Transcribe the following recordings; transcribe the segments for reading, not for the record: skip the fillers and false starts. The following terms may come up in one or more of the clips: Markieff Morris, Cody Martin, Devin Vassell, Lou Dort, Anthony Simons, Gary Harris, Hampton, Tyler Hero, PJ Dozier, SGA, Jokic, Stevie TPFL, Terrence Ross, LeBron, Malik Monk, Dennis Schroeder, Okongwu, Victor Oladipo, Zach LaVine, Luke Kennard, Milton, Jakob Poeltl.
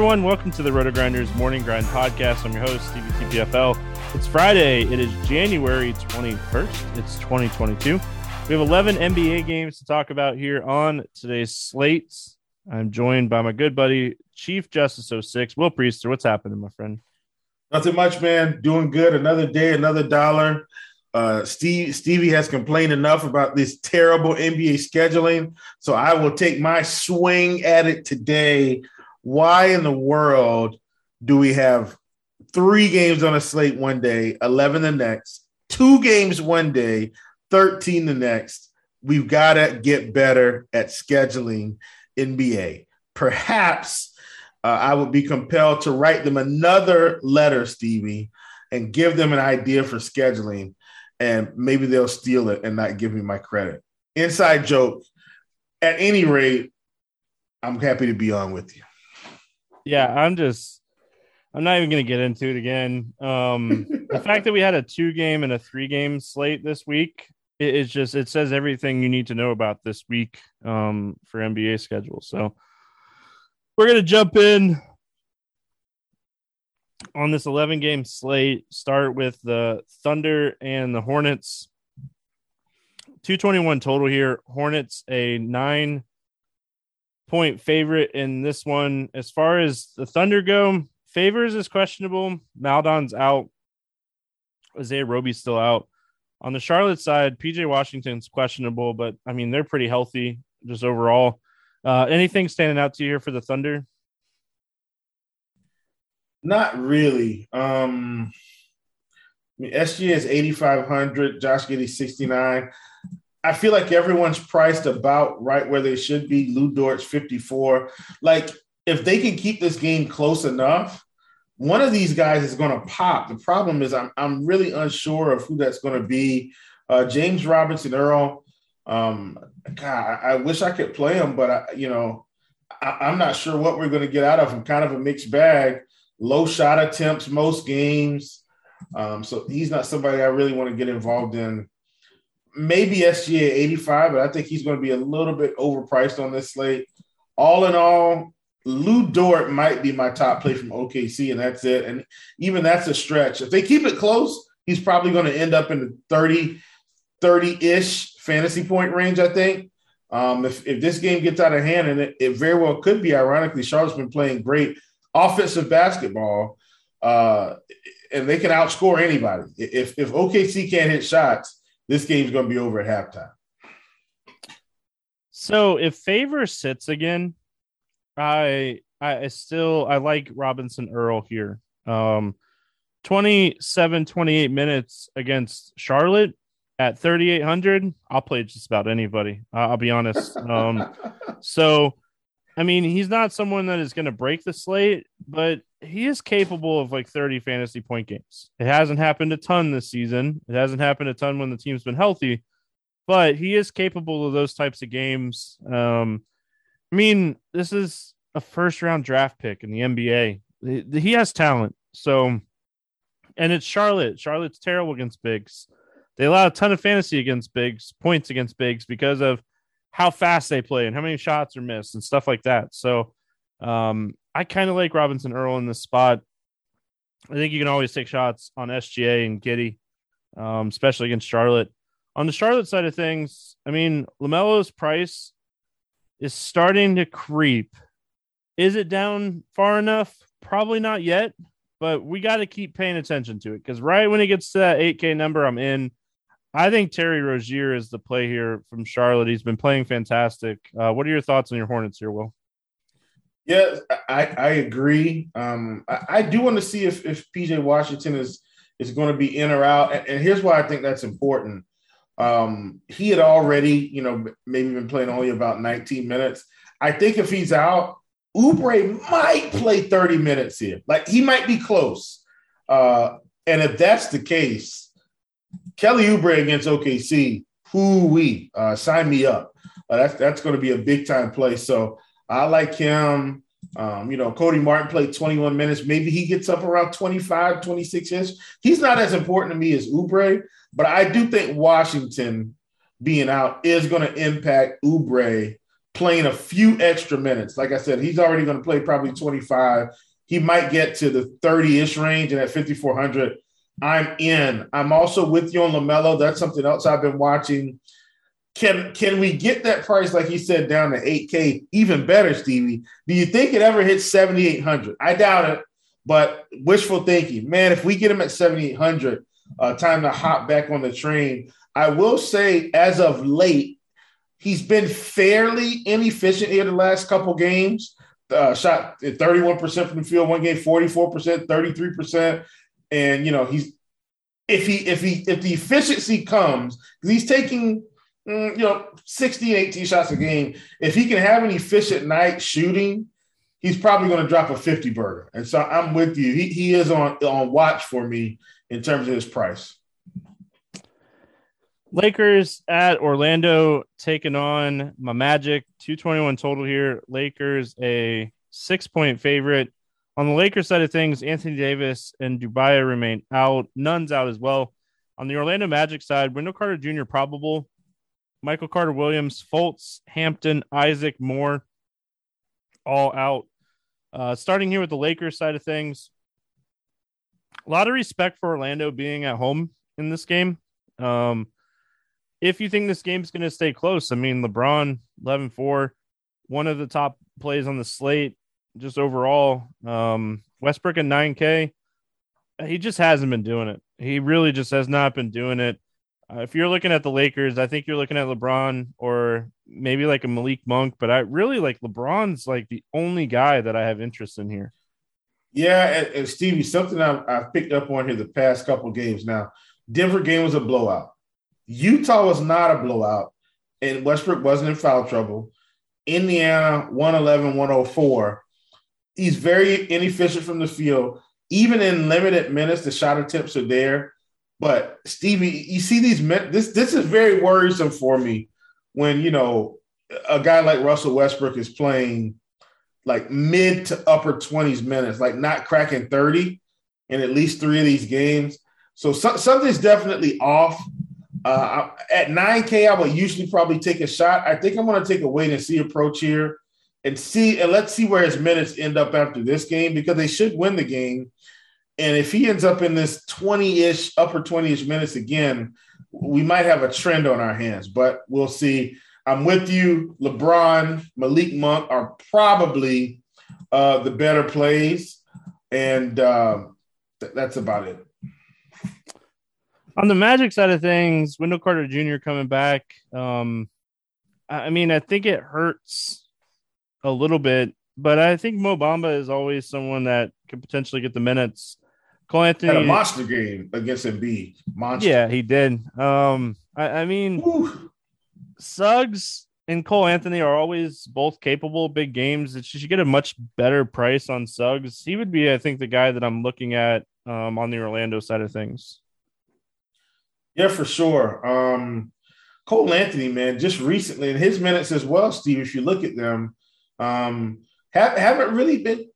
everyone. Welcome to the Roto-Grinders Morning Grind Podcast. I'm your host, Stevie TPFL. It's Friday. It is January 21st. It's 2022. We have 11 NBA games to talk about here on today's slates. I'm joined by my good buddy, Chief Justice 06, Will Priester. What's happening, my friend? Nothing much, man. Doing good. Another day, another dollar. Stevie has complained enough about this terrible NBA scheduling, so I will take my swing at it today. Why in the world do we have 3 games on a slate one day, 11 the next, 2 games one day, 13 the next? We've got to get better at scheduling NBA. Perhaps I would be compelled to write them another letter, Stevie, and give them an idea for scheduling. And maybe they'll steal it and not give me my credit. Inside joke. At any rate, I'm happy to be on with you. Yeah, I'm not even going to get into it again. The fact that we had a 2-game and a 3-game slate this week, it says everything you need to know about this week for NBA schedule. So we're going to jump in on this 11-game slate. Start with the Thunder and the Hornets. 221 total here. Hornets a 9-point favorite in this one. As far as the Thunder go, Favors is questionable. Maldon's out. Isaiah Roby's still out. On the Charlotte side, PJ Washington's questionable, but I mean, they're pretty healthy just overall. Anything standing out to you here for the Thunder? Not really. I mean, SGA is 8,500. Josh Giddey 69. I feel like everyone's priced about right where they should be. Lou Dort's 54. Like, if they can keep this game close enough, one of these guys is going to pop. The problem is I'm really unsure of who that's going to be. James Robinson Earl. God, I wish I could play him, but I'm not sure what we're going to get out of him. Kind of a mixed bag. Low shot attempts most games. So he's not somebody I really want to get involved in. Maybe SGA 85, but I think he's going to be a little bit overpriced on this slate. All in all, Lou Dort might be my top play from OKC, and that's it. And even that's a stretch. If they keep it close, he's probably going to end up in the 30-ish fantasy point range, I think. If this game gets out of hand, and it very well could be, ironically, Charlotte's been playing great offensive basketball, and they can outscore anybody. If OKC can't hit shots, this game's going to be over at halftime. So if Favor sits again, I like Robinson Earl here. 28 minutes against Charlotte at 3,800. I'll play just about anybody. I'll be honest. So, I mean, he's not someone that is going to break the slate, but he is capable of like 30 fantasy point games. It hasn't happened a ton this season. It hasn't happened a ton when the team's been healthy, but he is capable of those types of games. I mean, this is a first-round draft pick in the NBA. He has talent. So, and it's Charlotte. Charlotte's terrible against bigs. They allow a ton of fantasy against bigs, points against bigs, because of how fast they play and how many shots are missed and stuff like that. So I kind of like Robinson Earl in this spot. I think you can always take shots on SGA and Giddey, especially against Charlotte. On the Charlotte side of things, I mean, LaMelo's price is starting to creep. Is it down far enough? Probably not yet, but we got to keep paying attention to it, because right when it gets to that 8K number, I'm in. I think Terry Rozier is the play here from Charlotte. He's been playing fantastic. What are your thoughts on your Hornets here, Will? Yeah, I agree. I do want to see if PJ Washington is going to be in or out. And here's why I think that's important. He had already, maybe been playing only about 19 minutes. I think if he's out, Oubre might play 30 minutes here. Like, he might be close. And if that's the case, Kelly Oubre against OKC, hoo-wee, sign me up. That's going to be a big-time play. So I like him. Cody Martin played 21 minutes. Maybe he gets up around 25, 26-ish. He's not as important to me as Oubre, but I do think Washington being out is going to impact Oubre playing a few extra minutes. Like I said, he's already going to play probably 25. He might get to the 30-ish range, and at 5,400, I'm in. I'm also with you on LaMelo. That's something else I've been watching. Can we get that price, like he said, down to 8K? Even better, Stevie. Do you think it ever hits 7,800? I doubt it, but wishful thinking. Man, if we get him at 7,800, time to hop back on the train. I will say, as of late, he's been fairly inefficient here the last couple games. Shot 31% from the field one game, 44%, 33%. And, you know, he's if the efficiency comes, because he's taking, 16, 18 shots a game. If he can have an efficient night shooting, he's probably going to drop a 50 burger. And so I'm with you. He is on watch for me in terms of his price. Lakers at Orlando, taking on my Magic. 221 total here. Lakers a 6-point favorite. On the Lakers side of things, Anthony Davis and Dubois remain out. Nunn's out as well. On the Orlando Magic side, Wendell Carter Jr. probable. Michael Carter Williams, Fultz, Hampton, Isaac, Moore, all out. Starting here with the Lakers side of things, a lot of respect for Orlando being at home in this game. If you think this game's going to stay close, I mean, LeBron, 11-4, one of the top plays on the slate, just overall. Westbrook at 9K, he just hasn't been doing it. He really just has not been doing it. If you're looking at the Lakers, I think you're looking at LeBron or maybe like a Malik Monk, but I really like LeBron's like the only guy that I have interest in here. Yeah, and Stevie, something I've picked up on here the past couple games now. Denver game was a blowout. Utah was not a blowout, and Westbrook wasn't in foul trouble. Indiana, 111-104. He's very inefficient from the field. Even in limited minutes, the shot attempts are there. But, Stevie, you see these – this is very worrisome for me when, a guy like Russell Westbrook is playing, like, mid to upper 20s minutes, like not cracking 30 in at least three of these games. So something's definitely off. At 9K, I would usually probably take a shot. I think I'm going to take a wait-and-see approach here and let's see where his minutes end up after this game, because they should win the game. And if he ends up in this 20-ish, upper 20-ish minutes again, we might have a trend on our hands, but we'll see. I'm with you. LeBron, Malik Monk are probably the better plays, and that's about it. On the Magic side of things, Wendell Carter Jr. coming back. I think it hurts a little bit, but I think Mo Bamba is always someone that could potentially get the minutes. Cole Anthony had a monster game against Embiid. Monster. Yeah, he did. Suggs and Cole Anthony are always both capable of big games. It's just you get a much better price on Suggs. He would be, I think, the guy that I'm looking at on the Orlando side of things. Yeah, for sure. Cole Anthony, man, just recently, and his minutes as well, Steve, if you look at them, haven't really been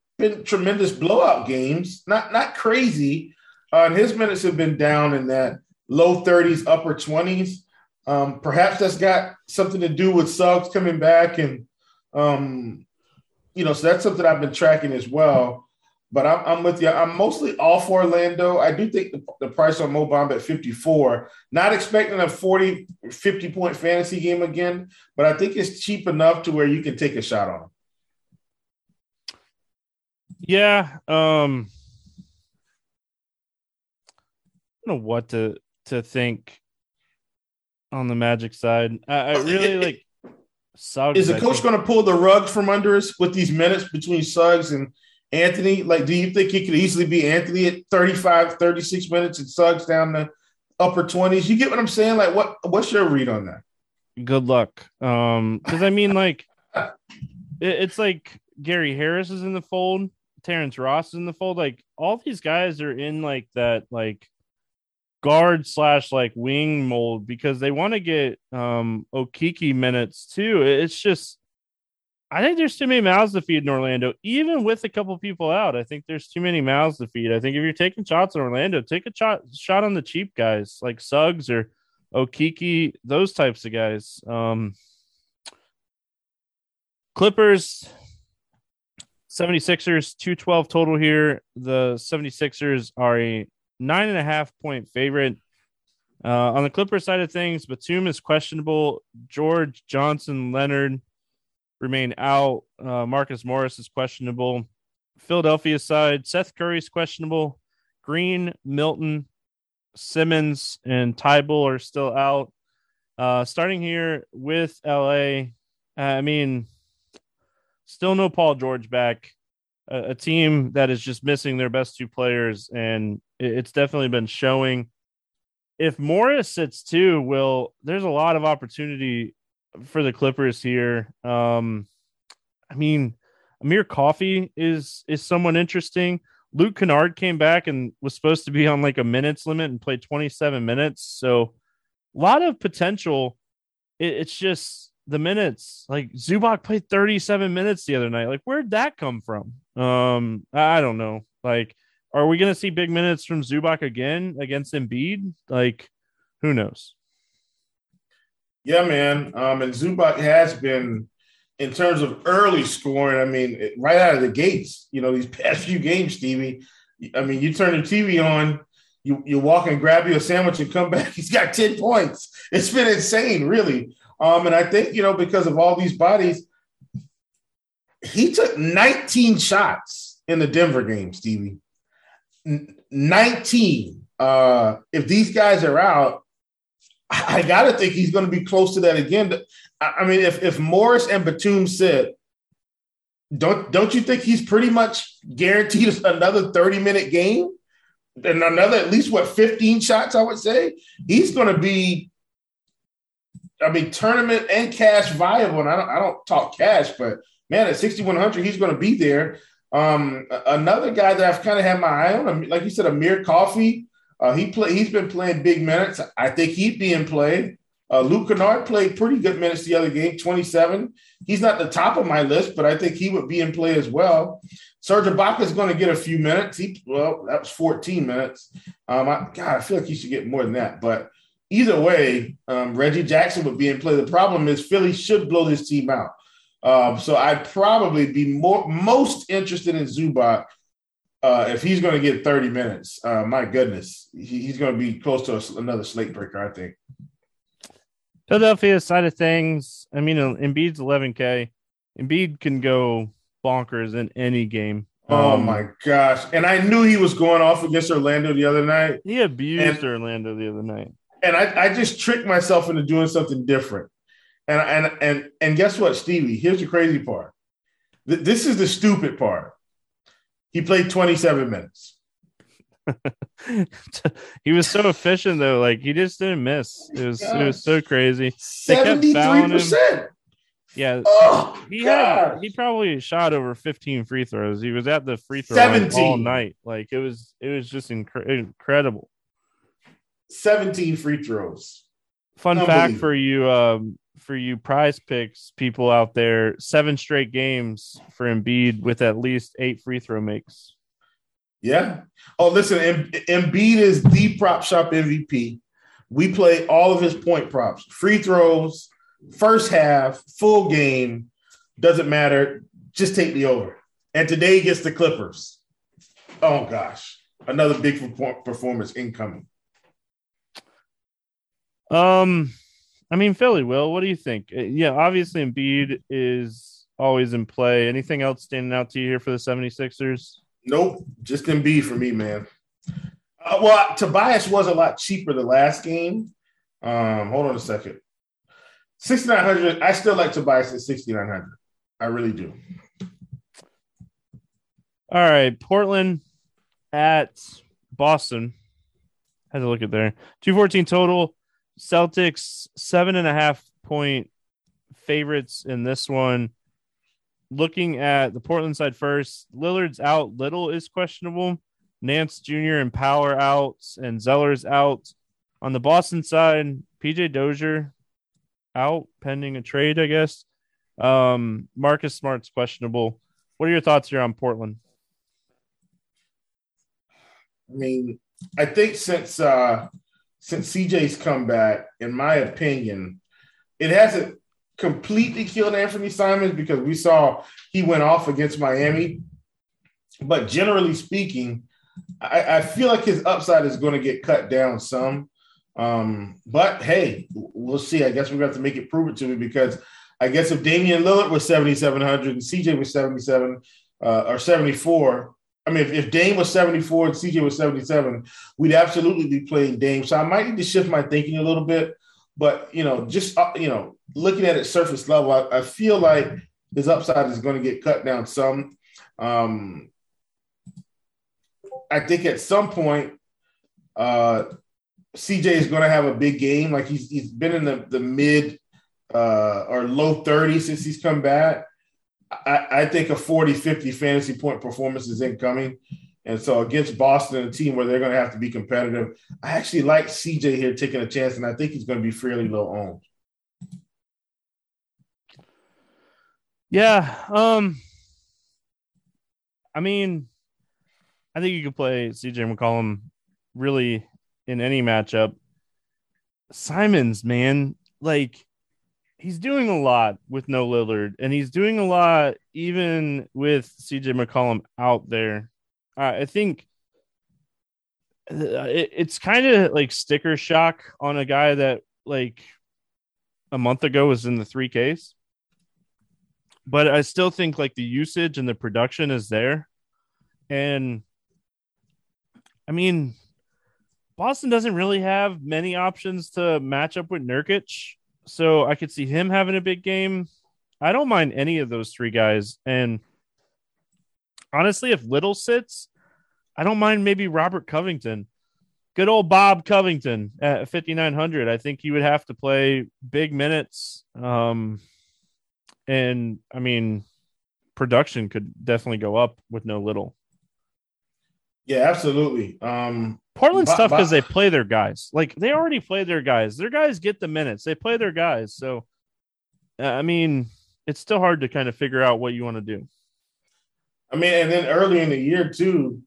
tremendous blowout games. Not crazy. And his minutes have been down in that low 30s, upper 20s. Perhaps that's got something to do with Suggs coming back. And, so that's something I've been tracking as well. But I'm with you. I'm mostly all for Orlando. I do think the price on Mo Bamba at 54, not expecting a 40, 50-point fantasy game again, but I think it's cheap enough to where you can take a shot on him. Yeah. I don't know what to think on the Magic side. I really like Suggs. Is the coach going to pull the rug from under us with these minutes between Suggs and Anthony? Like, do you think he could easily be Anthony at 35, 36 minutes and Suggs down the upper 20s? You get what I'm saying? Like, what's your read on that? Good luck. Because, it's like Gary Harris is in the fold. Terrence Ross is in the fold. Like, all these guys are in, like, that, like, guard / like, wing mold because they want to get Okeke minutes, too. It's just... I think there's too many mouths to feed in Orlando, even with a couple people out. I think there's too many mouths to feed. I think if you're taking shots in Orlando, take a shot on the cheap guys like Suggs or Okeke, those types of guys. Clippers, 76ers, 212 total here. The 76ers are a 9.5-point favorite. On the Clippers side of things, Batum is questionable. George, Johnson, Leonard remain out. Marcus Morris is questionable. Philadelphia side, Seth Curry is questionable. Green, Milton, Simmons, and Tybal are still out. Starting here with LA, I mean, still no Paul George back. A team that is just missing their best two players, and it's definitely been showing. If Morris sits too, Will, there's a lot of opportunity for the Clippers here. I mean, Amir Coffey is someone interesting. Luke Kennard came back and was supposed to be on like a minutes limit and played 27 minutes. So a lot of potential. It's just the minutes. Like Zubac played 37 minutes the other night. Like, where'd that come from? I don't know. Like, are we going to see big minutes from Zubac again against Embiid? Like, who knows? Yeah, man. And Zubac has been, in terms of early scoring, I mean, right out of the gates, you know, these past few games, Stevie, I mean, you turn the TV on, you walk and grab you a sandwich and come back, he's got 10 points. It's been insane, really. And I think, you know, because of all these bodies, he took 19 shots in the Denver game, Stevie. 19. If these guys are out, I got to think he's going to be close to that again. I mean, if Morris and Batum sit, don't you think he's pretty much guaranteed another 30-minute game and another at least, 15 shots, I would say? He's going to be, I mean, tournament and cash viable. And I don't talk cash, but, man, at 6,100, he's going to be there. Another guy that I've kind of had my eye on, like you said, Amir Coffey. He's been playing big minutes. I think he'd be in play. Luke Kennard played pretty good minutes the other game, 27. He's not the top of my list, but I think he would be in play as well. Serge Ibaka is going to get a few minutes. That was 14 minutes. I feel like he should get more than that. But either way, Reggie Jackson would be in play. The problem is Philly should blow this team out. So I'd probably be most interested in Zubac. If he's going to get 30 minutes, my goodness, he's going to be close to another slate breaker, I think. Philadelphia side of things, I mean, Embiid's 11K. Embiid can go bonkers in any game. Oh, my gosh. And I knew he was going off against Orlando the other night. He abused Orlando the other night. And I just tricked myself into doing something different. And guess what, Stevie? Here's the crazy part. This is the stupid part. He played 27 minutes. He was so efficient, though. Like, he just didn't miss. It was so crazy. 73%. Yeah. Oh, he probably shot over 15 free throws. He was at the free throw line all night. Like, it was just incredible. 17 free throws. Fun fact for you prize picks people out there, 7 straight games for Embiid with at least 8 free throw makes. Yeah. Oh, listen, Embiid is the prop shop MVP. We play all of his point props, free throws, first half, full game, doesn't matter. Just take the over. And today he gets the Clippers. Oh, gosh. Another big performance incoming. I mean, Philly, Will, what do you think? Yeah, obviously Embiid is always in play. Anything else standing out to you here for the 76ers? Nope, just Embiid for me, man. Tobias was a lot cheaper the last game. Hold on a second. 6,900, I still like Tobias at 6,900. I really do. All right, Portland at Boston. Had to look at there. 214 total. Celtics 7.5-point favorites in this one. Looking at the Portland side first, Lillard's out. Little is questionable. Nance Jr. and Power out, and Zeller's out. On the Boston side, PJ Dozier out, pending a trade, I guess. Marcus Smart's questionable. What are your thoughts here on Portland? I mean, I think since CJ's come back, in my opinion, it hasn't completely killed Anthony Simons because we saw he went off against Miami. But generally speaking, I feel like his upside is going to get cut down some. But, hey, we'll see. I guess we're going to have to make it prove it to me because I guess if Damian Lillard was 7,700 and CJ was 77 or 74, I mean, if Dame was 74 and CJ was 77, we'd absolutely be playing Dame. So I might need to shift my thinking a little bit. But, you know, just, you know, looking at it surface level, I feel like his upside is going to get cut down some. I think at some point CJ is going to have a big game. Like he's been in the mid or low 30s since he's come back. I think a 40-50 fantasy point performance is incoming. And so against Boston, a team where they're going to have to be competitive, I actually like CJ here taking a chance, and I think he's going to be fairly low owned. Yeah. I mean, I think you could play CJ McCollum really in any matchup. Simons, man, like he's doing a lot with no Lillard, and he's doing a lot even with CJ McCollum out there. I think it's kind of like sticker shock on a guy that like a month ago was in the 3Ks. But I still think like the usage and the production is there. And I mean, Boston doesn't really have many options to match up with Nurkic. So I could see him having a big game. I don't mind any of those three guys. And honestly, if Little sits, I don't mind maybe Robert Covington. Good old Bob Covington at 5,900. I think he would have to play big minutes. And I mean, production could definitely go up with no Little. Yeah, absolutely. Portland's tough because they play their guys. Like, they already play their guys. Their guys get the minutes. They play their guys. So, I mean, it's still hard to kind of figure out what you want to do. I mean, and then early in the year, too,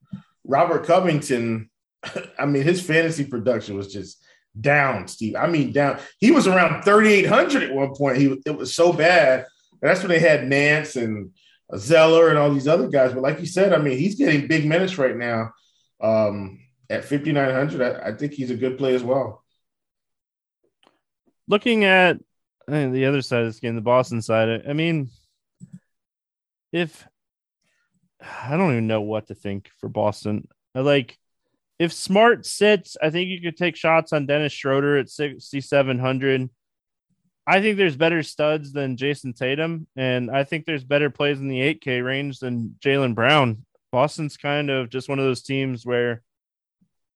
Robert Covington, I mean, his fantasy production was just down, Steve. I mean, down. He was around 3,800 at one point. It was so bad. And that's when they had Nance and Zeller and all these other guys. But like you said, I mean, he's getting big minutes right now. At 5,900, I think he's a good play as well. Looking at the other side of this game, the Boston side, I mean, I don't even know what to think for Boston. Like, if Smart sits, I think you could take shots on Dennis Schroeder at 6,700. I think there's better studs than Jason Tatum, and I think there's better plays in the 8K range than Jaylen Brown. Boston's kind of just one of those teams where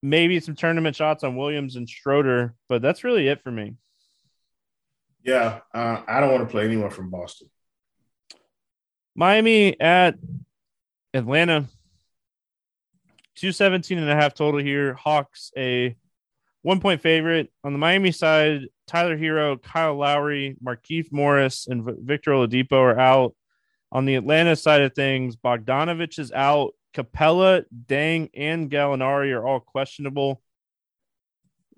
maybe some tournament shots on Williams and Schroeder, but that's really it for me. Yeah, I don't want to play anyone from Boston. Miami at Atlanta, 217.5 total here. Hawks a 1-point favorite. On the Miami side, Tyler Hero, Kyle Lowry, Markieff Morris, and Victor Oladipo are out. On the Atlanta side of things, Bogdanovich is out. Capella, Dang, and Gallinari are all questionable.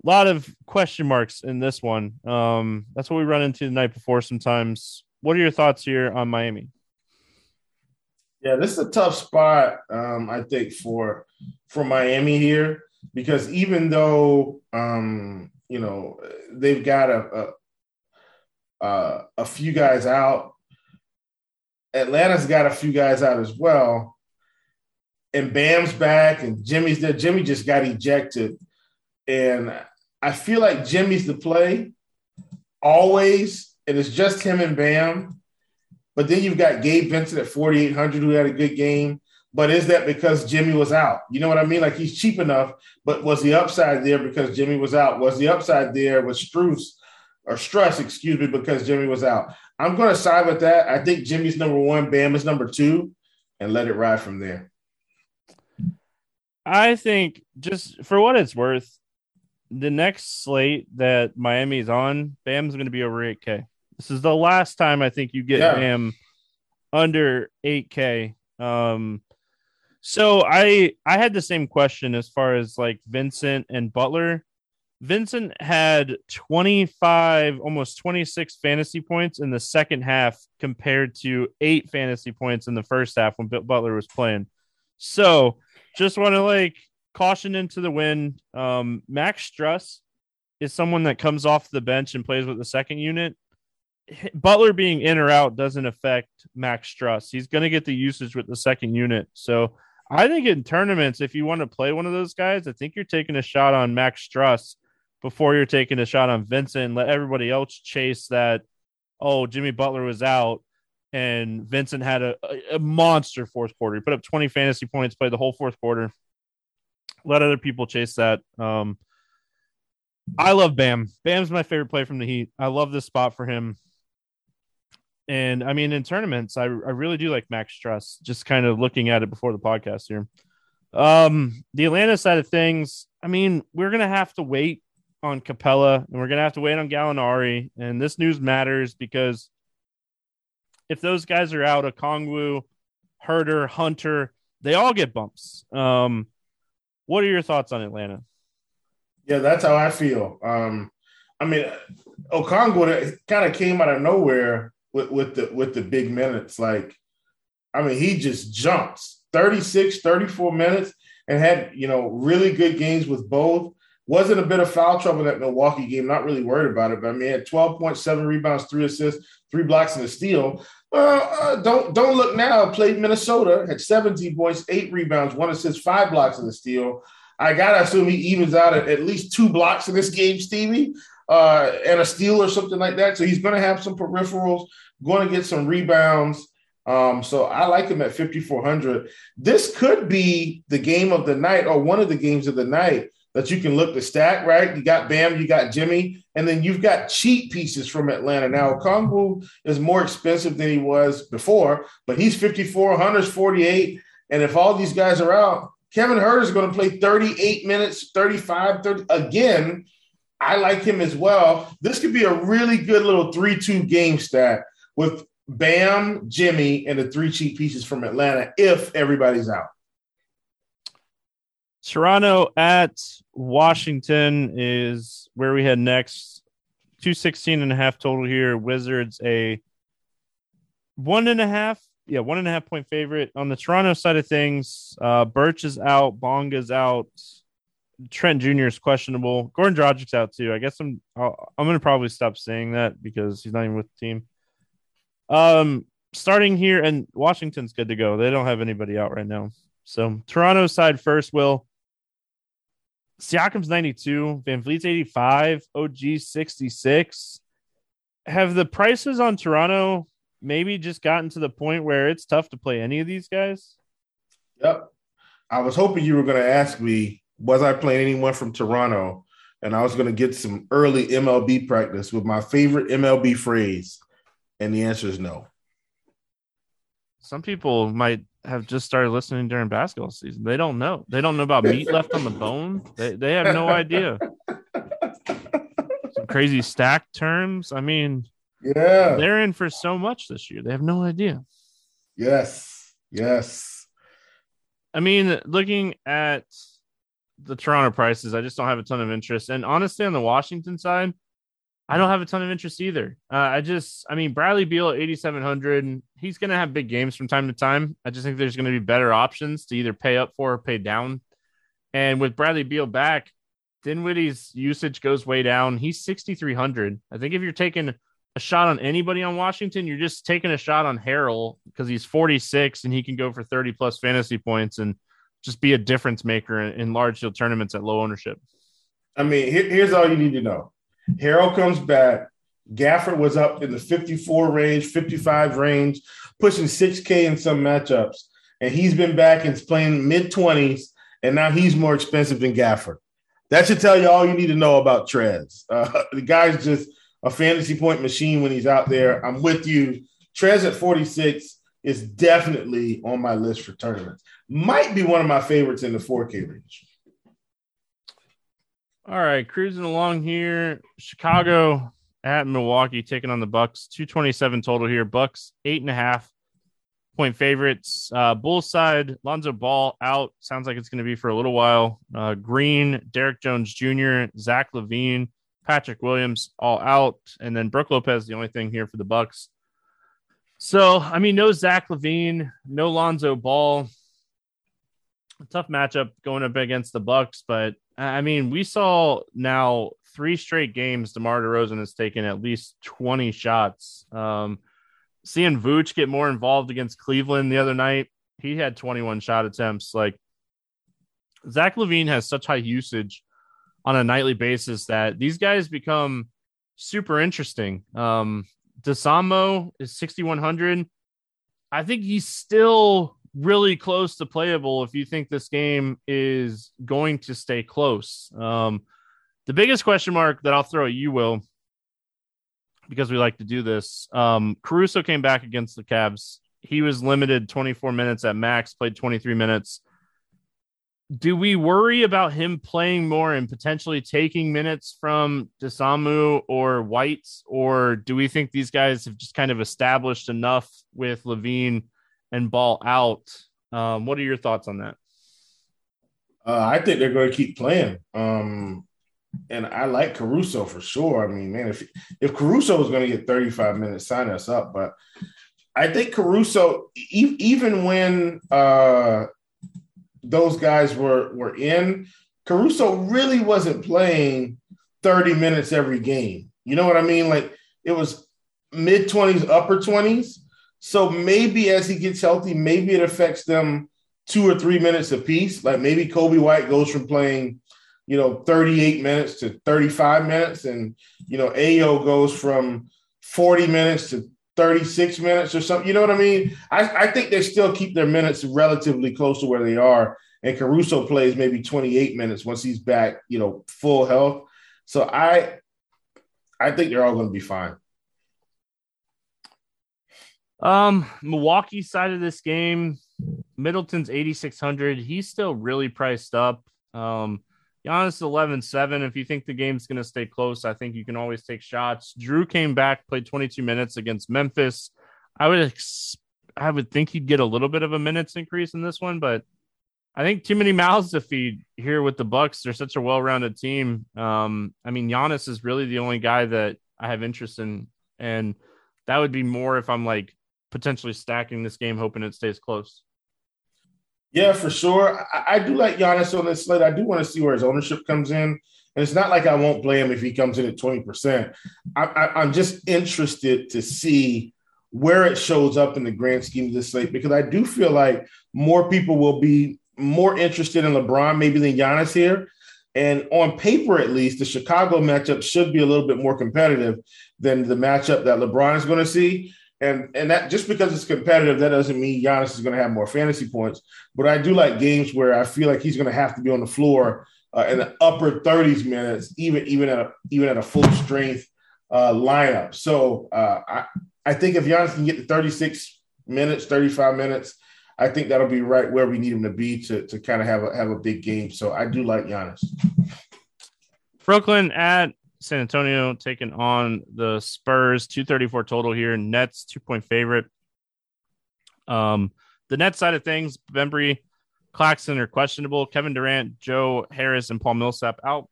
A lot of question marks in this one. That's what we run into the night before sometimes. What are your thoughts here on Miami? Yeah, this is a tough spot, I think, for Miami here, because even though, you know, they've got a few guys out, Atlanta's got a few guys out as well, and Bam's back and Jimmy's there. Jimmy just got ejected, and I feel like Jimmy's the play always, and it's just him and Bam. But then you've got Gabe Vincent at 4,800 who had a good game. But is that because Jimmy was out? You know what I mean? Like, he's cheap enough, but was the upside there because Jimmy was out? Was the upside there with Struss, because Jimmy was out? I'm going to side with that. I think Jimmy's number one, Bam is number two, and let it ride from there. I think, just for what it's worth, the next slate that Miami's on, Bam's going to be over 8K. This is the last time I think you get him under 8K. So I had the same question as far as like Vincent and Butler. Vincent had 25, almost 26 fantasy points in the second half compared to 8 fantasy points in the first half when Butler was playing. So just want to like caution into the wind. Max Struss is someone that comes off the bench and plays with the second unit. Butler being in or out doesn't affect Max Struss. He's going to get the usage with the second unit. So I think in tournaments, if you want to play one of those guys, I think you're taking a shot on Max Struss before you're taking a shot on Vincent. And let everybody else chase that. Oh, Jimmy Butler was out and Vincent had a monster fourth quarter. He put up 20 fantasy points, played the whole fourth quarter. Let other people chase that. I love Bam. Bam's my favorite play from the Heat. I love this spot for him. And I mean, in tournaments, I really do like Max Struss, just kind of looking at it before the podcast here. The Atlanta side of things, I mean, we're going to have to wait on Capella and we're going to have to wait on Gallinari. And this news matters because if those guys are out, Okongwu, Herter, Hunter, they all get bumps. What are your thoughts on Atlanta? Yeah, that's how I feel. I mean, Okongwu kind of came out of nowhere with the big minutes. Like, I mean, he just jumps 36, 34 minutes and had, you know, really good games with both. Wasn't a bit of foul trouble that Milwaukee game. Not really worried about it, but I mean, he had 12.7 rebounds, 3 assists, 3 blocks and a steal. Don't look now. Played Minnesota, had 17 points, 8 rebounds, 1 assist, 5 blocks and a steal. I got to assume he evens out at least 2 blocks in this game, Stevie, and a steal or something like that. So he's going to have some peripherals, going to get some rebounds. So I like him at 5,400. This could be the game of the night or one of the games of the night that you can look to stack, right? You got Bam, you got Jimmy, and then you've got cheap pieces from Atlanta. Now, Okongwu is more expensive than he was before, but he's 5,400, Hunter's 48. And if all these guys are out, Kevin Herter is going to play 38 minutes, 35. Again, I like him as well. This could be a really good little 3-2 game stat with Bam, Jimmy, and the 3 cheap pieces from Atlanta if everybody's out. Toronto at Washington is where we head next. 216.5 total here. Wizards a 1.5. Yeah, 1.5 point favorite. On the Toronto side of things, Birch is out, Bonga's out, Trent Jr. is questionable, Goran Dragic's out too. I guess I'm going to probably stop saying that because he's not even with the team. Starting here, and Washington's good to go. They don't have anybody out right now. So Toronto side first, Will. Siakam's 92, Van Vliet's 85, OG 66. Have the prices on Toronto maybe just gotten to the point where it's tough to play any of these guys? Yep. I was hoping you were going to ask me, was I playing anyone from Toronto? And I was going to get some early MLB practice with my favorite MLB phrase. And the answer is no. Some people might have just started listening during basketball season. They don't know. They don't know about meat left on the bone. They have no idea. Some crazy stack terms. I mean, yeah, they're in for so much this year. They have no idea. Yes. I mean, looking at the Toronto prices, I just don't have a ton of interest. And honestly, on the Washington side, I don't have a ton of interest either. Bradley Beal at 8,700, he's going to have big games from time to time. I just think there's going to be better options to either pay up for or pay down. And with Bradley Beal back, Dinwiddie's usage goes way down. He's 6,300. I think if you're taking a shot on anybody on Washington, you're just taking a shot on Harrell because he's 46 and he can go for 30 plus fantasy points and just be a difference maker in large field tournaments at low ownership. I mean, here's all you need to know. Harrell comes back. Gafford was up in the 54 range, 55 range, pushing 6K in some matchups. And he's been back and playing mid-20s, and now he's more expensive than Gafford. That should tell you all you need to know about Trez. The guy's just a fantasy point machine when he's out there. I'm with you. Trez at 46 is definitely on my list for tournaments. Might be one of my favorites in the 4K range. All right, cruising along here. Chicago at Milwaukee taking on the Bucks. 227 total here. Bucks 8.5. point favorites. Bulls side, Lonzo Ball out. Sounds like it's going to be for a little while. Green, Derek Jones Jr., Zach LaVine, Patrick Williams all out. And then Brook Lopez, the only thing here for the Bucks. So, I mean, no Zach LaVine, no Lonzo Ball. A tough matchup going up against the Bucks, but I mean, we saw now three straight games DeMar DeRozan has taken at least 20 shots. Seeing Vooch get more involved against Cleveland the other night, he had 21 shot attempts. Like, Zach LaVine has such high usage on a nightly basis that these guys become super interesting. DeSambo is 6,100. I think he's still really close to playable if you think this game is going to stay close. The biggest question mark that I'll throw at you, Will, because we like to do this, Caruso came back against the Cavs. He was limited 24 minutes at max, played 23 minutes. Do we worry about him playing more and potentially taking minutes from DeSamu or Whites, or do we think these guys have just kind of established enough with LaVine and Ball out? What are your thoughts on that? I think they're going to keep playing. And I like Caruso for sure. I mean, man, if Caruso was going to get 35 minutes, sign us up. But I think Caruso, even when those guys were in, Caruso really wasn't playing 30 minutes every game. You know what I mean? Like, it was mid-20s, upper 20s. So maybe as he gets healthy, maybe it affects them 2 or 3 minutes apiece. Like, maybe Kobe White goes from playing, 38 minutes to 35 minutes. And, Ayo goes from 40 minutes to 36 minutes or something. You know what I mean? I think they still keep their minutes relatively close to where they are. And Caruso plays maybe 28 minutes once he's back, full health. So I think they're all going to be fine. Milwaukee side of this game, Middleton's 8,600. He's still really priced up. Giannis 11-7. If you think the game's going to stay close, I think you can always take shots. Drew came back, played 22 minutes against Memphis. I would think he'd get a little bit of a minutes increase in this one, but I think too many mouths to feed here with the Bucks. They're such a well-rounded team. I mean, Giannis is really the only guy that I have interest in, and that would be more if I'm like potentially stacking this game, hoping it stays close. Yeah, for sure. I do like Giannis on this slate. I do want to see where his ownership comes in. And it's not like I won't play him if he comes in at 20%. I'm just interested to see where it shows up in the grand scheme of this slate, because I do feel like more people will be more interested in LeBron maybe than Giannis here. And on paper, at least, the Chicago matchup should be a little bit more competitive than the matchup that LeBron is going to see. And that, just because it's competitive, that doesn't mean Giannis is going to have more fantasy points. But I do like games where I feel like he's going to have to be on the floor in the upper 30s minutes, even at a full strength lineup. So I think if Giannis can get to 36 minutes, 35 minutes, I think that'll be right where we need him to be to kind of have a big game. So I do like Giannis. Brooklyn at San Antonio taking on the Spurs, 234 total here. Nets 2-point favorite. The Nets side of things, Bembry, Claxton are questionable. Kevin Durant, Joe Harris, and Paul Millsap out.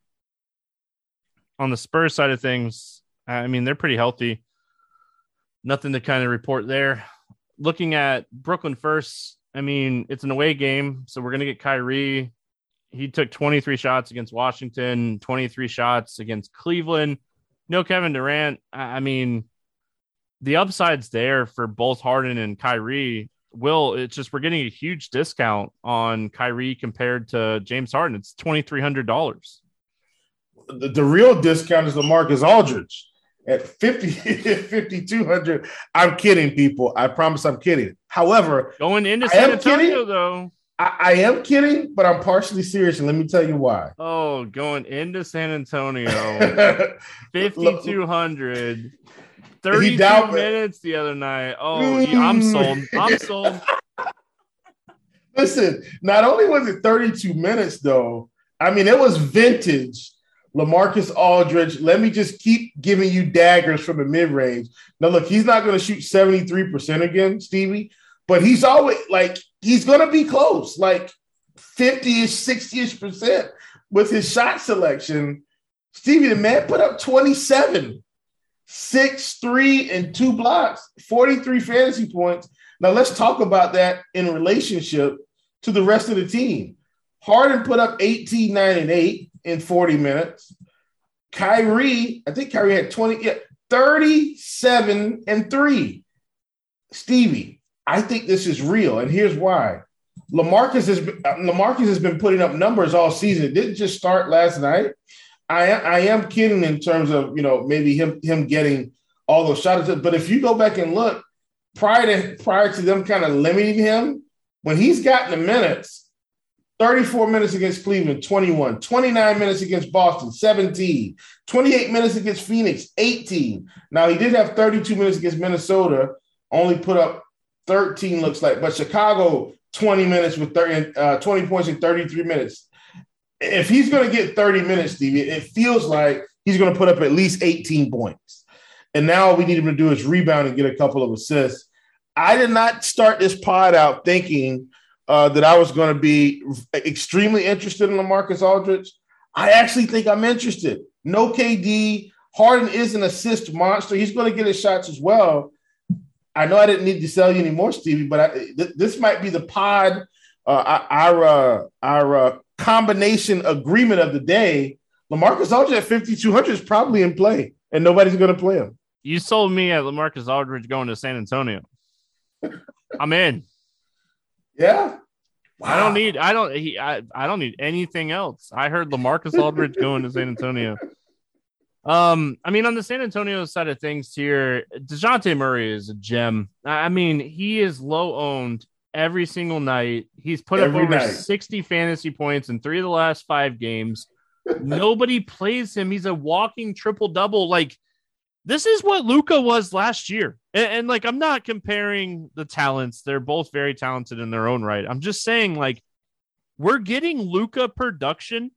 On the Spurs side of things, I mean, they're pretty healthy. Nothing to kind of report there. Looking at Brooklyn first, I mean, it's an away game, so we're going to get Kyrie. He took 23 shots against Washington, 23 shots against Cleveland. No Kevin Durant. I mean, the upside's there for both Harden and Kyrie. Will, it's just we're getting a huge discount on Kyrie compared to James Harden. It's $2,300. The real discount is LaMarcus Aldridge at 5,200. I'm kidding, people. I promise I'm kidding. However, going into San Antonio, though. I am kidding, but I'm partially serious, and let me tell you why. Oh, going into San Antonio, 5,200, 32 minutes the other night. Oh, yeah, I'm sold. I'm sold. Listen, not only was it 32 minutes, though, I mean, it was vintage LaMarcus Aldridge. Let me just keep giving you daggers from the mid-range. Now, look, he's not going to shoot 73% again, Stevie, But he's always like, he's going to be close, like 50-ish, 60-ish percent with his shot selection. Stevie, the man put up 27, 6, 3, and 2 blocks, 43 fantasy points. Now let's talk about that in relationship to the rest of the team. Harden put up 18, 9, and 8 in 40 minutes. Kyrie, I think Kyrie had 37 and 3. Stevie, I think this is real, and here's why. LaMarcus has been putting up numbers all season. It didn't just start last night. I am kidding in terms of, you know, maybe him getting all those shots. But if you go back and look, prior to them kind of limiting him, when he's gotten the minutes, 34 minutes against Cleveland, 21, 29 minutes against Boston, 17, 28 minutes against Phoenix, 18. Now, he did have 32 minutes against Minnesota, only put up 13, looks like. But Chicago, 20 minutes with 20 points in 33 minutes. If he's going to get 30 minutes, Stevie, it feels like he's going to put up at least 18 points. And now all we need him to do is rebound and get a couple of assists. I did not start this pod out thinking that I was going to be extremely interested in LaMarcus Aldridge. I actually think I'm interested. No KD. Harden is an assist monster. He's going to get his shots as well. I know I didn't need to sell you anymore, Stevie, but this might be the pod, our combination agreement of the day. LaMarcus Aldridge at 5,200 is probably in play, and nobody's going to play him. You sold me at LaMarcus Aldridge going to San Antonio. I'm in. Yeah. Wow. I don't need anything else. I heard LaMarcus Aldridge going to San Antonio. I mean, on the San Antonio side of things here, DeJounte Murray is a gem. I mean, he is low owned every single night. He's put up over 60 fantasy points in 3 of the last 5 games. Nobody plays him. He's a walking triple-double. Like, this is what Luka was last year. And like, I'm not comparing the talents. They're both very talented in their own right. I'm just saying, like, we're getting Luka production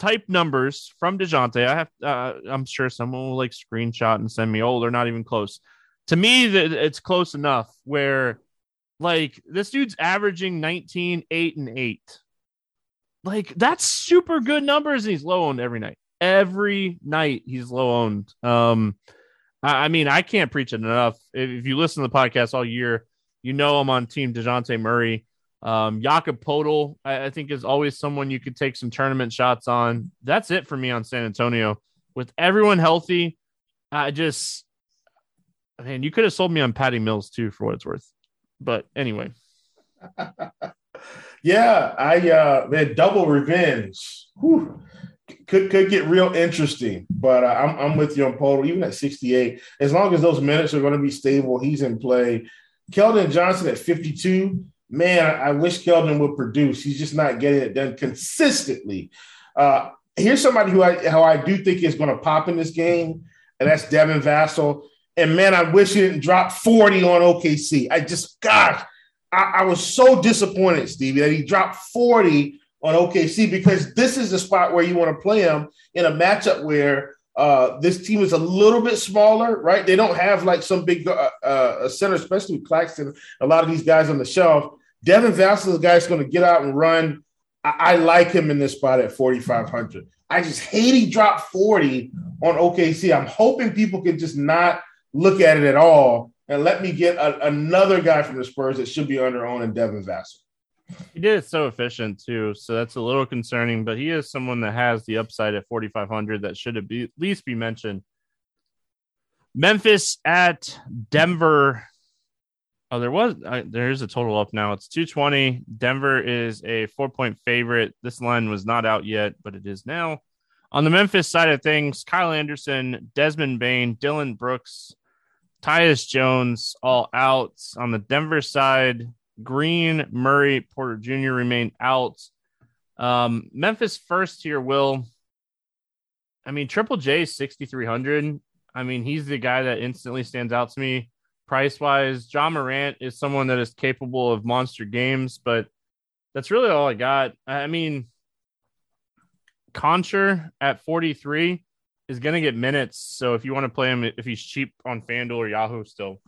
type numbers from DeJounte. I'm sure someone will like screenshot and send me, oh, they're not even close. To me, it's close enough where, like, this dude's averaging 19, 8, and 8. Like, that's super good numbers, and he's low-owned every night. Every night he's low-owned. I mean, I can't preach it enough. If you listen to the podcast all year, you know I'm on Team DeJounte Murray. Jakob Poeltl, I think, is always someone you could take some tournament shots on. That's it for me on San Antonio. With everyone healthy, you could have sold me on Patty Mills, too, for what it's worth. But anyway, yeah, I double revenge. Whew. Could get real interesting, but I'm with you on Poeltl. Even at 68, as long as those minutes are going to be stable, he's in play. Keldon Johnson at 52, man, I wish Keldon would produce. He's just not getting it done consistently. Here's somebody who I do think is going to pop in this game, and that's Devin Vassell. And, man, I wish he didn't drop 40 on OKC. I was so disappointed, Stevie, that he dropped 40 on OKC, because this is the spot where you want to play him in a matchup where this team is a little bit smaller, right? They don't have, like, some big center, especially with Claxton, a lot of these guys on the shelf. Devin Vassell is a guy that's going to get out and run. I like him in this spot at 4,500. I just hate he dropped 40 on OKC. I'm hoping people can just not – look at it at all, and let me get another guy from the Spurs that should be under owned, and Devin Vassell. He did it so efficient, too, so that's a little concerning, but he is someone that has the upside at 4,500 that should be, at least be mentioned. Memphis at Denver. Oh, there is a total up now. It's 220. Denver is a 4-point favorite. This line was not out yet, but it is now. On the Memphis side of things, Kyle Anderson, Desmond Bane, Dillon Brooks, Tyus Jones, all out. On the Denver side, Green, Murray, Porter Jr. remain out. Memphis first here, Will. I mean, Triple J 6,300. I mean, he's the guy that instantly stands out to me price-wise. Ja Morant is someone that is capable of monster games, but that's really all I got. I mean, Concher at 43 is going to get minutes. So if you want to play him, if he's cheap on FanDuel or Yahoo still.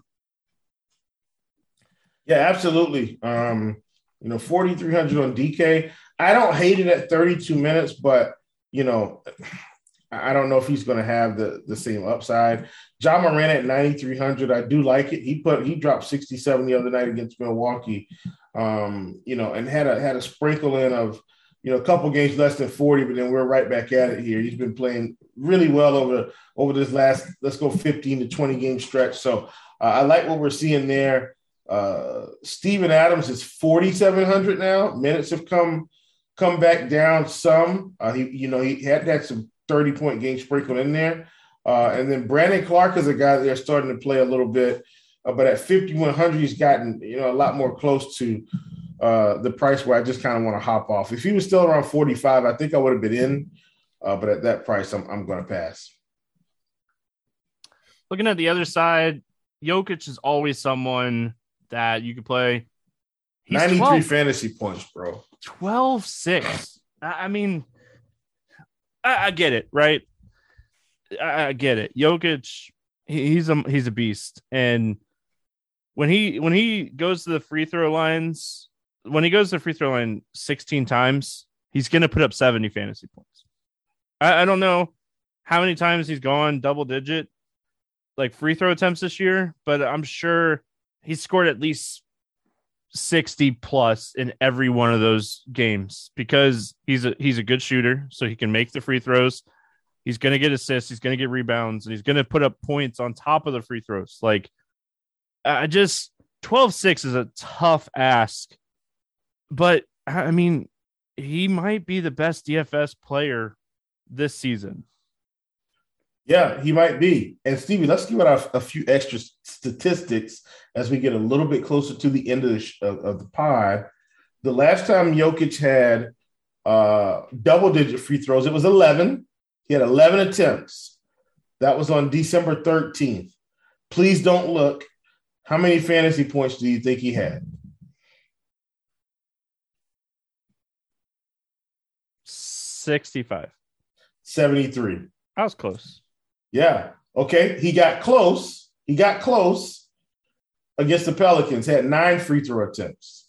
Yeah, absolutely. 4,300 on DK. I don't hate it at 32 minutes, but, you know, I don't know if he's going to have the same upside. Ja Morant at 9,300. I do like it. He dropped 67 the other night against Milwaukee, and had a sprinkle in of, a couple games less than 40, but then we're right back at it here. He's been playing really well over this last, let's go 15 to 20 game stretch. So I like what we're seeing there. Steven Adams is 4,700 now. Minutes have come back down some. He had some 30-point game sprinkled in there. And then Brandon Clark is a guy that they're starting to play a little bit. But at 5,100, he's gotten, a lot more close to the price where I just kind of want to hop off. If he was still around 45, I think I would have been in. But at that price, I'm going to pass. Looking at the other side, Jokic is always someone that you could play. He's 93 fantasy points, bro. 12-6. I mean, I get it, right? I get it. Jokic, he's a beast, and when he goes to the free throw lines, 16 times, he's gonna put up 70 fantasy points. I don't know how many times he's gone double digit, like free throw attempts this year, but I'm sure he's scored at least 60 plus in every one of those games because he's a good shooter, so he can make the free throws. He's going to get assists. He's going to get rebounds, and he's going to put up points on top of the free throws. Like, I just 12-6 is a tough ask, but I mean, he might be the best DFS player this season. Yeah, he might be. And Stevie, let's give out a few extra statistics as we get a little bit closer to the end of the pod. The last time Jokic had double-digit free throws, it was 11. He had 11 attempts. That was on December 13th. Please don't look. How many fantasy points do you think he had? 65. 73. I was close. Yeah. Okay. He got close against the Pelicans. Had 9 free throw attempts.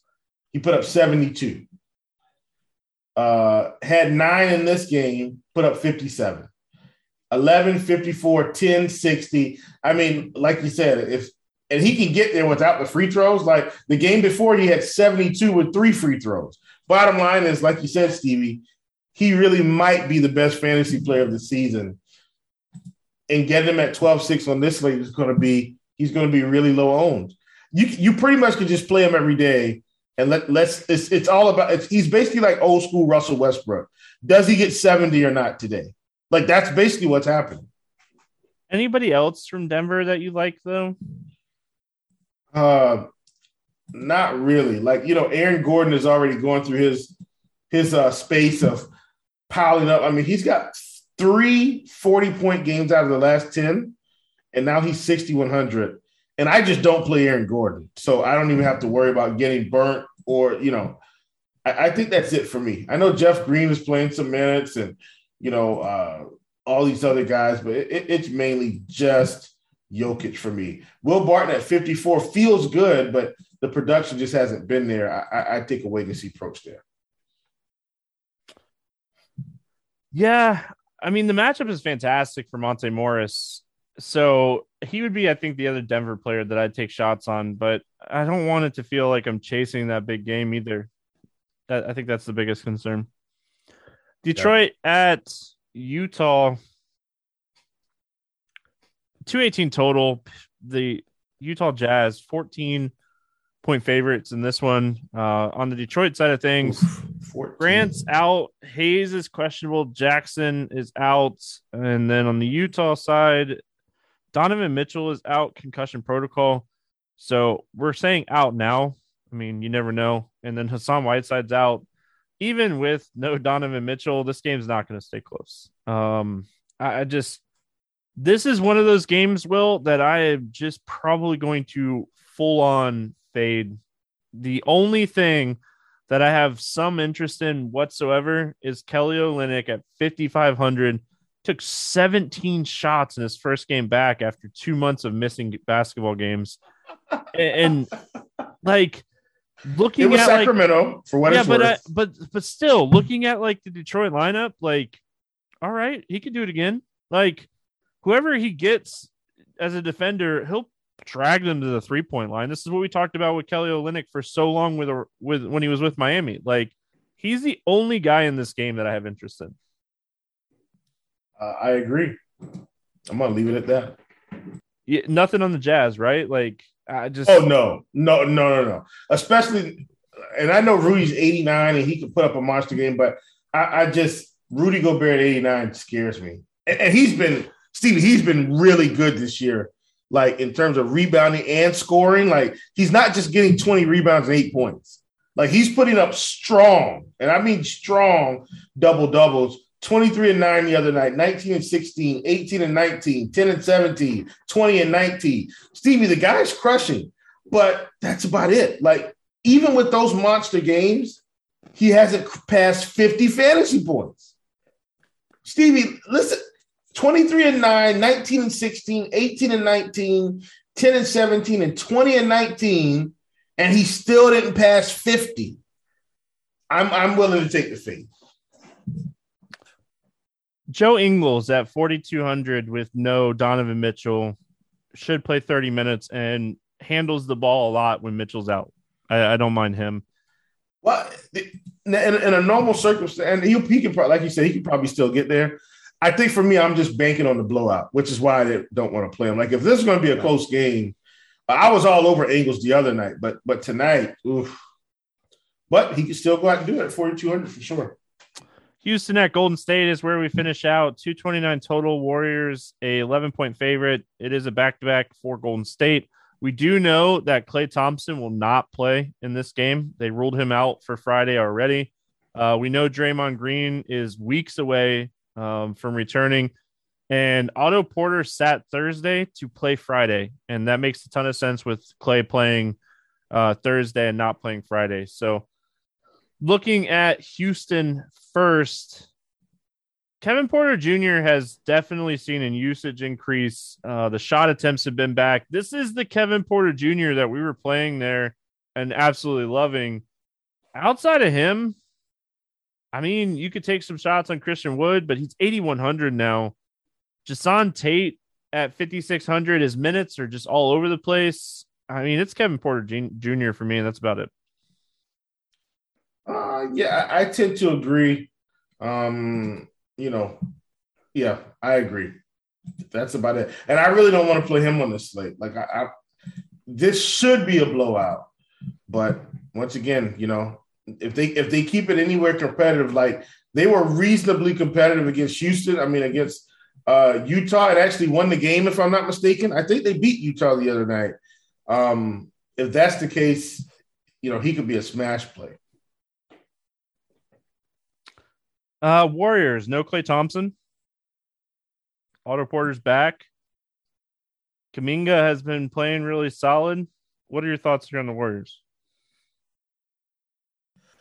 He put up 72. Had 9 in this game, put up 57. 11, 54, 10, 60. I mean, like you said, if he can get there without the free throws, like the game before he had 72 with 3 free throws. Bottom line is, like you said, Stevie, he really might be the best fantasy player of the season. And getting him at 12-6 on this slate he's going to be really low owned. You pretty much could just play him every day and he's basically like old school Russell Westbrook. Does he get 70 or not today? Like, that's basically what's happening. Anybody else from Denver that you like though? Not really. Like, Aaron Gordon is already going through his space of piling up. I mean, he's got 3 40-point games out of the last 10, and now he's 6,100. And I just don't play Aaron Gordon, so I don't even have to worry about getting burnt or, I think that's it for me. I know Jeff Green is playing some minutes and, all these other guys, but it's mainly just Jokic for me. Will Barton at 54 feels good, but the production just hasn't been there. I take a wait-and-see approach there. Yeah, I mean, the matchup is fantastic for Monte Morris. So he would be, I think, the other Denver player that I'd take shots on, but I don't want it to feel like I'm chasing that big game either. I think that's the biggest concern. Detroit at Utah. 218 total. The Utah Jazz, 14-point favorites in this one. On the Detroit side of things, 14. Grant's out, Hayes is questionable, Jackson is out, and then on the Utah side, Donovan Mitchell is out, concussion protocol. So we're saying out now. I mean, you never know. And then Hassan Whiteside's out. Even with no Donovan Mitchell, this game's not going to stay close. This is one of those games, Will, that I am just probably going to full-on fade. The only thing that I have some interest in whatsoever is Kelly Olynyk at 5,500. Took 17 shots in his first game back after 2 months of missing basketball games. and like looking at Sacramento, like, for what it's worth. But still looking at like the Detroit lineup, like, all right, he could do it again. Like whoever he gets as a defender, he'll drag them to the 3-point line. This is what we talked about with Kelly Olynyk for so long with when he was with Miami. Like he's the only guy in this game that I have interest in. I agree. I'm gonna leave it at that. Yeah, nothing on the Jazz, right? Like I just. Oh no. Especially, and I know Rudy's 89 and he could put up a monster game, but I just Rudy Gobert at 89 scares me. And he's been really good this year. Like in terms of rebounding and scoring, like he's not just getting 20 rebounds and 8 points. Like he's putting up strong, and I mean strong double-doubles, 23 and 9 the other night, 19 and 16, 18 and 19, 10 and 17, 20 and 19. Stevie, the guy's crushing, but that's about it. Like even with those monster games, he hasn't passed 50 fantasy points. Stevie, listen. 23 and 9, 19 and 16, 18 and 19, 10 and 17, and 20 and 19, and he still didn't pass 50. I'm willing to take the fade. Joe Ingles at 4,200 with no Donovan Mitchell should play 30 minutes and handles the ball a lot when Mitchell's out. I don't mind him. Well, in a normal circumstance, and he can probably, like you said, he could probably still get there. I think for me, I'm just banking on the blowout, which is why I don't want to play him. Like, if this is going to be a close game, I was all over Ingles the other night, but tonight, oof. But he can still go out and do it at 4,200 for sure. Houston at Golden State is where we finish out. 229 total. Warriors, a 11-point favorite. It is a back-to-back for Golden State. We do know that Klay Thompson will not play in this game. They ruled him out for Friday already. We know Draymond Green is weeks away from returning, and Otto Porter sat Thursday to play Friday, and that makes a ton of sense with Klay playing Thursday and not playing Friday. So looking at Houston first, Kevin Porter Jr. has definitely seen a usage increase. The shot attempts have been back. This is the Kevin Porter Jr. that we were playing there and absolutely loving. Outside of him, I mean, you could take some shots on Christian Wood, but he's 8,100 now. Jason Tate at 5,600. His minutes are just all over the place. I mean, it's Kevin Porter Jr. for me, and that's about it. Yeah, I tend to agree. Yeah, I agree. That's about it. And I really don't want to play him on this slate. Like, this should be a blowout. But once again, if they keep it anywhere competitive, like they were reasonably competitive against Houston. I mean, against Utah, it actually won the game, if I'm not mistaken. I think they beat Utah the other night. If that's the case, he could be a smash play. Warriors, no Klay Thompson. Otto Porter's back. Kuminga has been playing really solid. What are your thoughts here on the Warriors?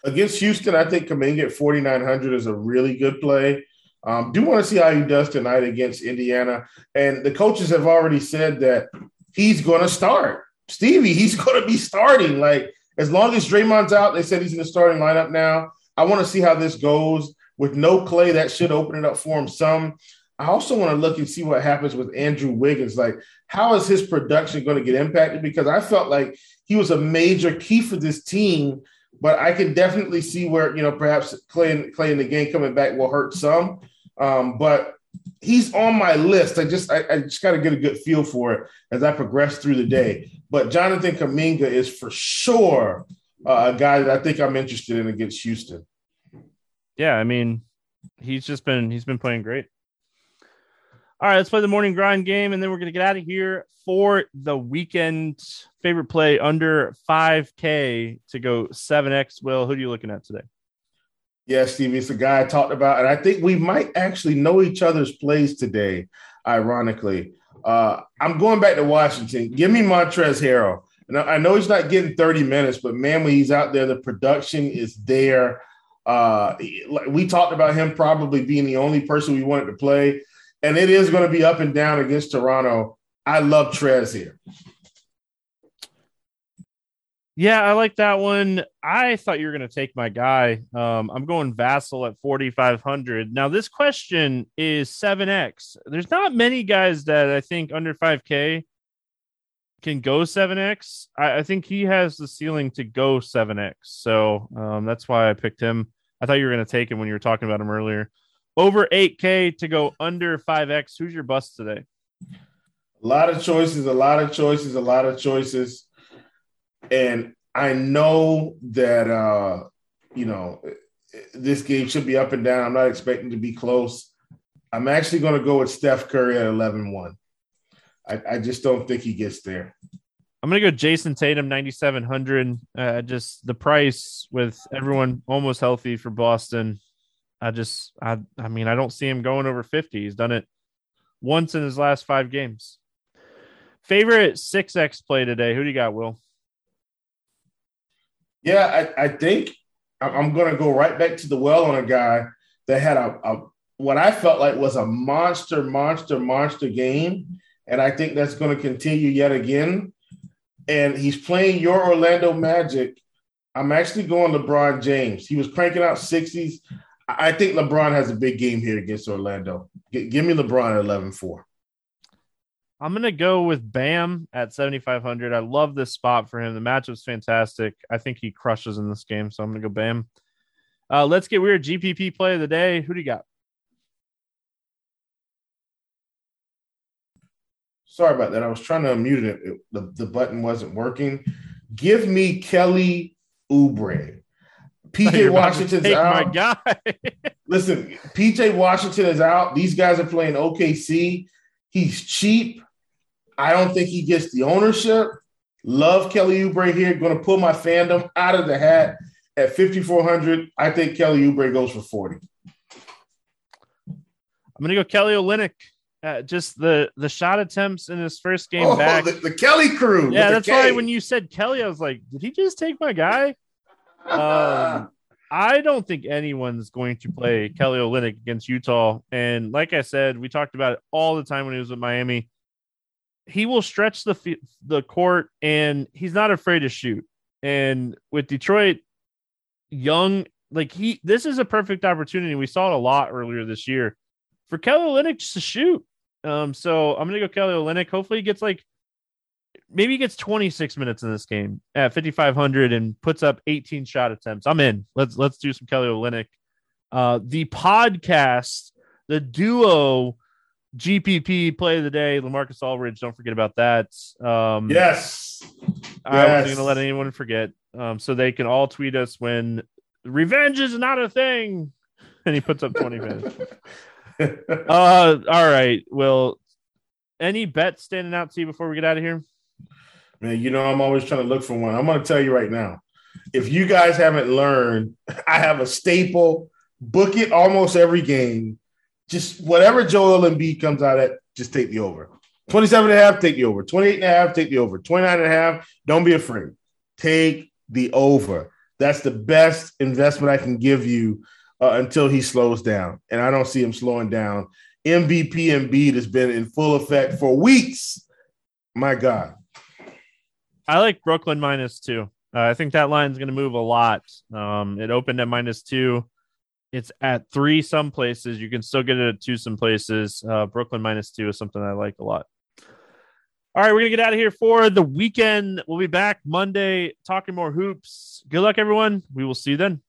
Against Houston, I think Kuminga at 4,900 is a really good play. Do want to see how he does tonight against Indiana. And the coaches have already said that he's going to start. Stevie, he's going to be starting. Like, as long as Draymond's out, they said he's in the starting lineup now. I want to see how this goes. With no Klay, that should open it up for him some. I also want to look and see what happens with Andrew Wiggins. Like, how is his production going to get impacted? Because I felt like he was a major key for this team. But I can definitely see where, perhaps Klay in the game coming back will hurt some. But he's on my list. I just got to get a good feel for it as I progress through the day. But Jonathan Kuminga is for sure a guy that I think I'm interested in against Houston. Yeah, I mean, he's been playing great. All right, let's play the morning grind game, and then we're going to get out of here for the weekend. Favorite play under 5K to go 7X. Will, who are you looking at today? Yeah, Stevie, it's the guy I talked about, and I think we might actually know each other's plays today, ironically. I'm going back to Washington. Give me Montrezl Harrell. And I know he's not getting 30 minutes, but, man, when he's out there, the production is there. We talked about him probably being the only person we wanted to play. And it is going to be up and down against Toronto. I love Trez here. Yeah, I like that one. I thought you were going to take my guy. I'm going Vassell at 4,500. Now, this question is 7X. There's not many guys that I think under 5K can go 7X. I think he has the ceiling to go 7X. So that's why I picked him. I thought you were going to take him when you were talking about him earlier. Over 8K to go under 5X. Who's your bust today? A lot of choices. And I know that, this game should be up and down. I'm not expecting to be close. I'm actually going to go with Steph Curry at 11-1. I just don't think he gets there. I'm going to go Jason Tatum, 9,700. Just the price with everyone almost healthy for Boston. I don't see him going over 50. He's done it once in his last 5 games. Favorite 6X play today. Who do you got, Will? Yeah, I think I'm going to go right back to the well on a guy that had what I felt like was a monster game, and I think that's going to continue yet again. And he's playing your Orlando Magic. I'm actually going LeBron James. He was cranking out 60s. I think LeBron has a big game here against Orlando. Give me LeBron at 11-4. I'm going to go with Bam at 7,500. I love this spot for him. The matchup's fantastic. I think he crushes in this game, so I'm going to go Bam. Let's get weird. GPP play of the day. Who do you got? Sorry about that. I was trying to unmute it. The button wasn't working. Give me Kelly Oubre. PJ Washington's out. My guy. Listen, PJ Washington is out. These guys are playing OKC. He's cheap. I don't think he gets the ownership. Love Kelly Oubre here. Going to pull my fandom out of the hat at 5,400. I think Kelly Oubre goes for 40. I'm going to go Kelly Olynyk. Just the shot attempts in his first game back. The Kelly crew. Yeah, that's why when you said Kelly, I was like, did he just take my guy? I don't think anyone's going to play Kelly Olynyk against Utah. And like I said, we talked about it all the time when he was with Miami. He will stretch the court, and he's not afraid to shoot. And with Detroit, Young, this is a perfect opportunity. We saw it a lot earlier this year for Kelly Olynyk just to shoot. So I'm going to go Kelly Olynyk. Hopefully he gets maybe he gets 26 minutes in this game at 5,500 and puts up 18 shot attempts. I'm in. Let's do some Kelly Olynyk. The podcast, the duo GPP play of the day, LaMarcus Aldridge. Don't forget about that. Yes. I wasn't going to let anyone forget. So they can all tweet us when revenge is not a thing. And he puts up 20 minutes. All right. Well, any bets standing out to you before we get out of here? Man, I'm always trying to look for one. I'm going to tell you right now, if you guys haven't learned, I have a staple, book it almost every game. Just whatever Joel Embiid comes out at, just take the over. 27.5, take the over. 28.5, take the over. 29.5, don't be afraid. Take the over. That's the best investment I can give you until he slows down, and I don't see him slowing down. MVP Embiid has been in full effect for weeks. My God. I like Brooklyn -2. I think that line's going to move a lot. It opened at -2. It's at 3 some places. You can still get it at 2 some places. Brooklyn -2 is something I like a lot. All right, we're going to get out of here for the weekend. We'll be back Monday talking more hoops. Good luck, everyone. We will see you then.